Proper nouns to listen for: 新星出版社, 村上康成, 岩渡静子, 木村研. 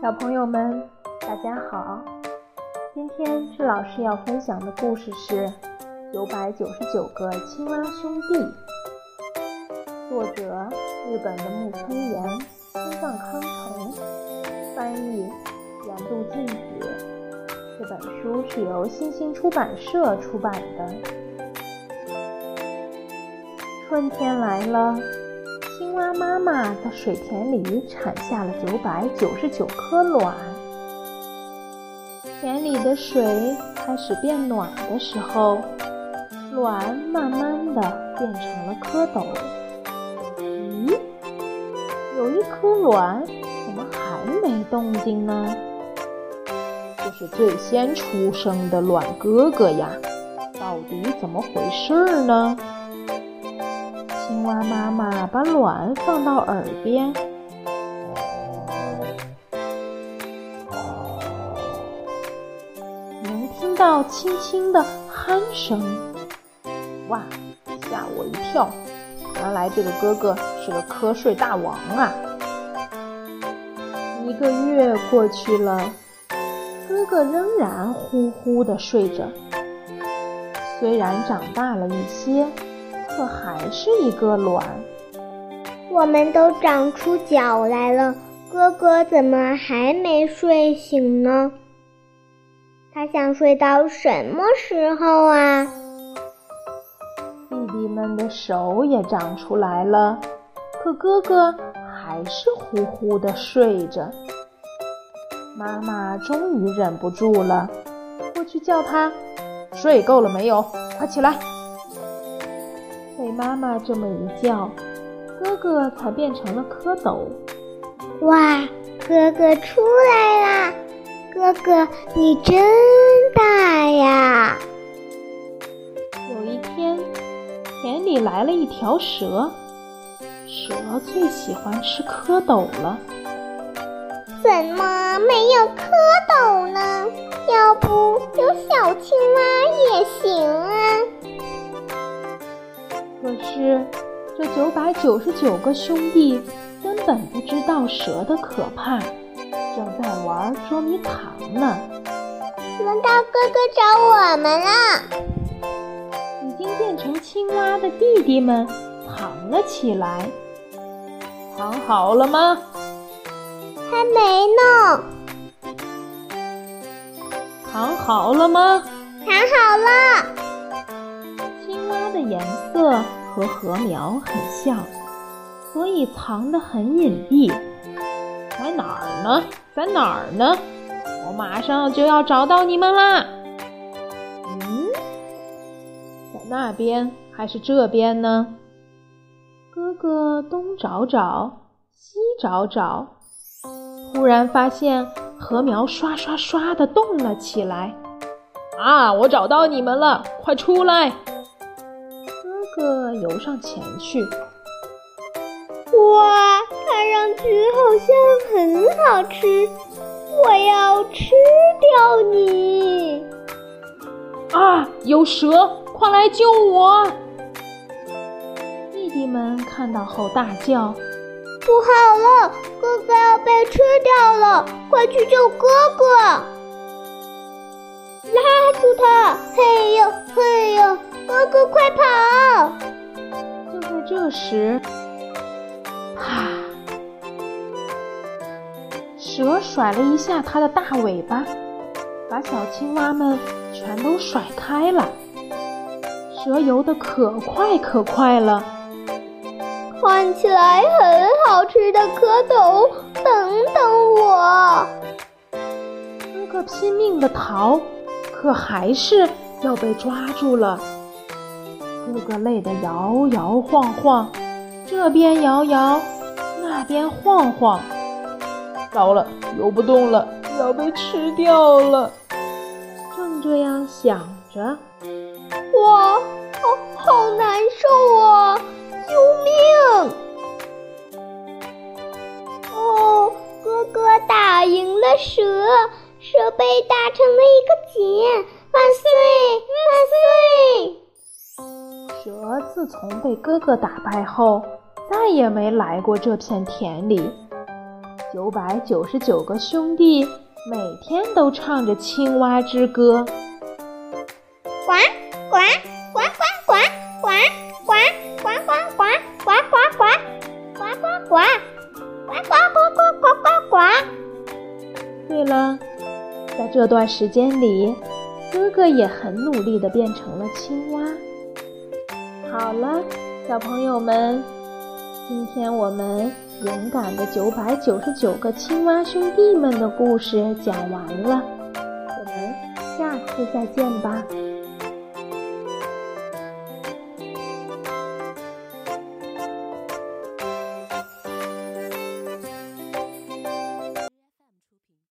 小朋友们，大家好！今天智老师要分享的故事是999个青蛙兄弟，作者日本的木村研、村上康成，翻译岩渡静子。这本书是由新星出版社出版的。春天来了，青蛙妈妈在水田里产下了999颗卵。田里的水开始变暖的时候，卵慢慢的变成了蝌蚪。咦，有一颗卵怎么还没动静呢？这是最先出生的卵哥哥呀，到底怎么回事呢？青蛙妈妈把卵放到耳边，能听到轻轻的鼾声。哇，吓我一跳！原来这个哥哥是个瞌睡大王啊！1个月过去了，哥哥仍然呼呼地睡着。虽然长大了一些，可还是一个卵。我们都长出脚来了，哥哥怎么还没睡醒呢？他想睡到什么时候啊？弟弟们的手也长出来了，可哥哥还是呼呼地睡着。妈妈终于忍不住了，过去叫他：睡够了没有？快起来！被妈妈这么一叫，哥哥才变成了蝌蚪。哇，哥哥出来啦！哥哥，你真大呀！有一天，田里来了一条蛇，蛇最喜欢吃蝌蚪了。怎么没有蝌蚪呢？要不有小青蛙也行啊！可是，这999个兄弟根本不知道蛇的可怕，正在玩捉迷藏呢。轮到哥哥找我们了！已经变成青蛙的弟弟们藏了起来。藏好了吗？还没呢。藏好了吗？藏好了。的颜色和禾苗很像，所以藏得很隐蔽。在哪儿呢？在哪儿呢？我马上就要找到你们啦！在那边还是这边呢？哥哥东找找，西找找，忽然发现禾苗刷刷刷地动了起来。啊，我找到你们了！快出来！哥哥游上前去，哇，看上去好像很好吃，我要吃掉你！啊，有蛇，快来救我！弟弟们看到后大叫：不好了，哥哥要被吃掉了，快去救哥哥！拉住他！嘿呦，嘿呦！哥哥快跑！就在这时，啪！蛇甩了一下它的大尾巴，把小青蛙们全都甩开了。蛇游得可快了。看起来很好吃的蝌蚪，等等我！哥哥拼命地逃，可还是要被抓住了。哥哥累得摇摇晃晃，这边摇摇，那边晃晃。糟了，游不动了，要被吃掉了。正这样想着，哇，好难受啊！救命！哦，哥哥打赢了蛇，蛇被打成了一个结。万岁！万岁！蛇自从被哥哥打败后，再也没来过这片田里。999个兄弟每天都唱着青蛙之歌。呱呱呱呱呱呱呱呱呱呱呱呱呱呱呱呱呱呱呱呱呱呱。对了，在这段时间里，哥哥也很努力地变成了青蛙。好了，小朋友们，今天我们勇敢的999个青蛙兄弟们的故事讲完了，我们下次再见吧。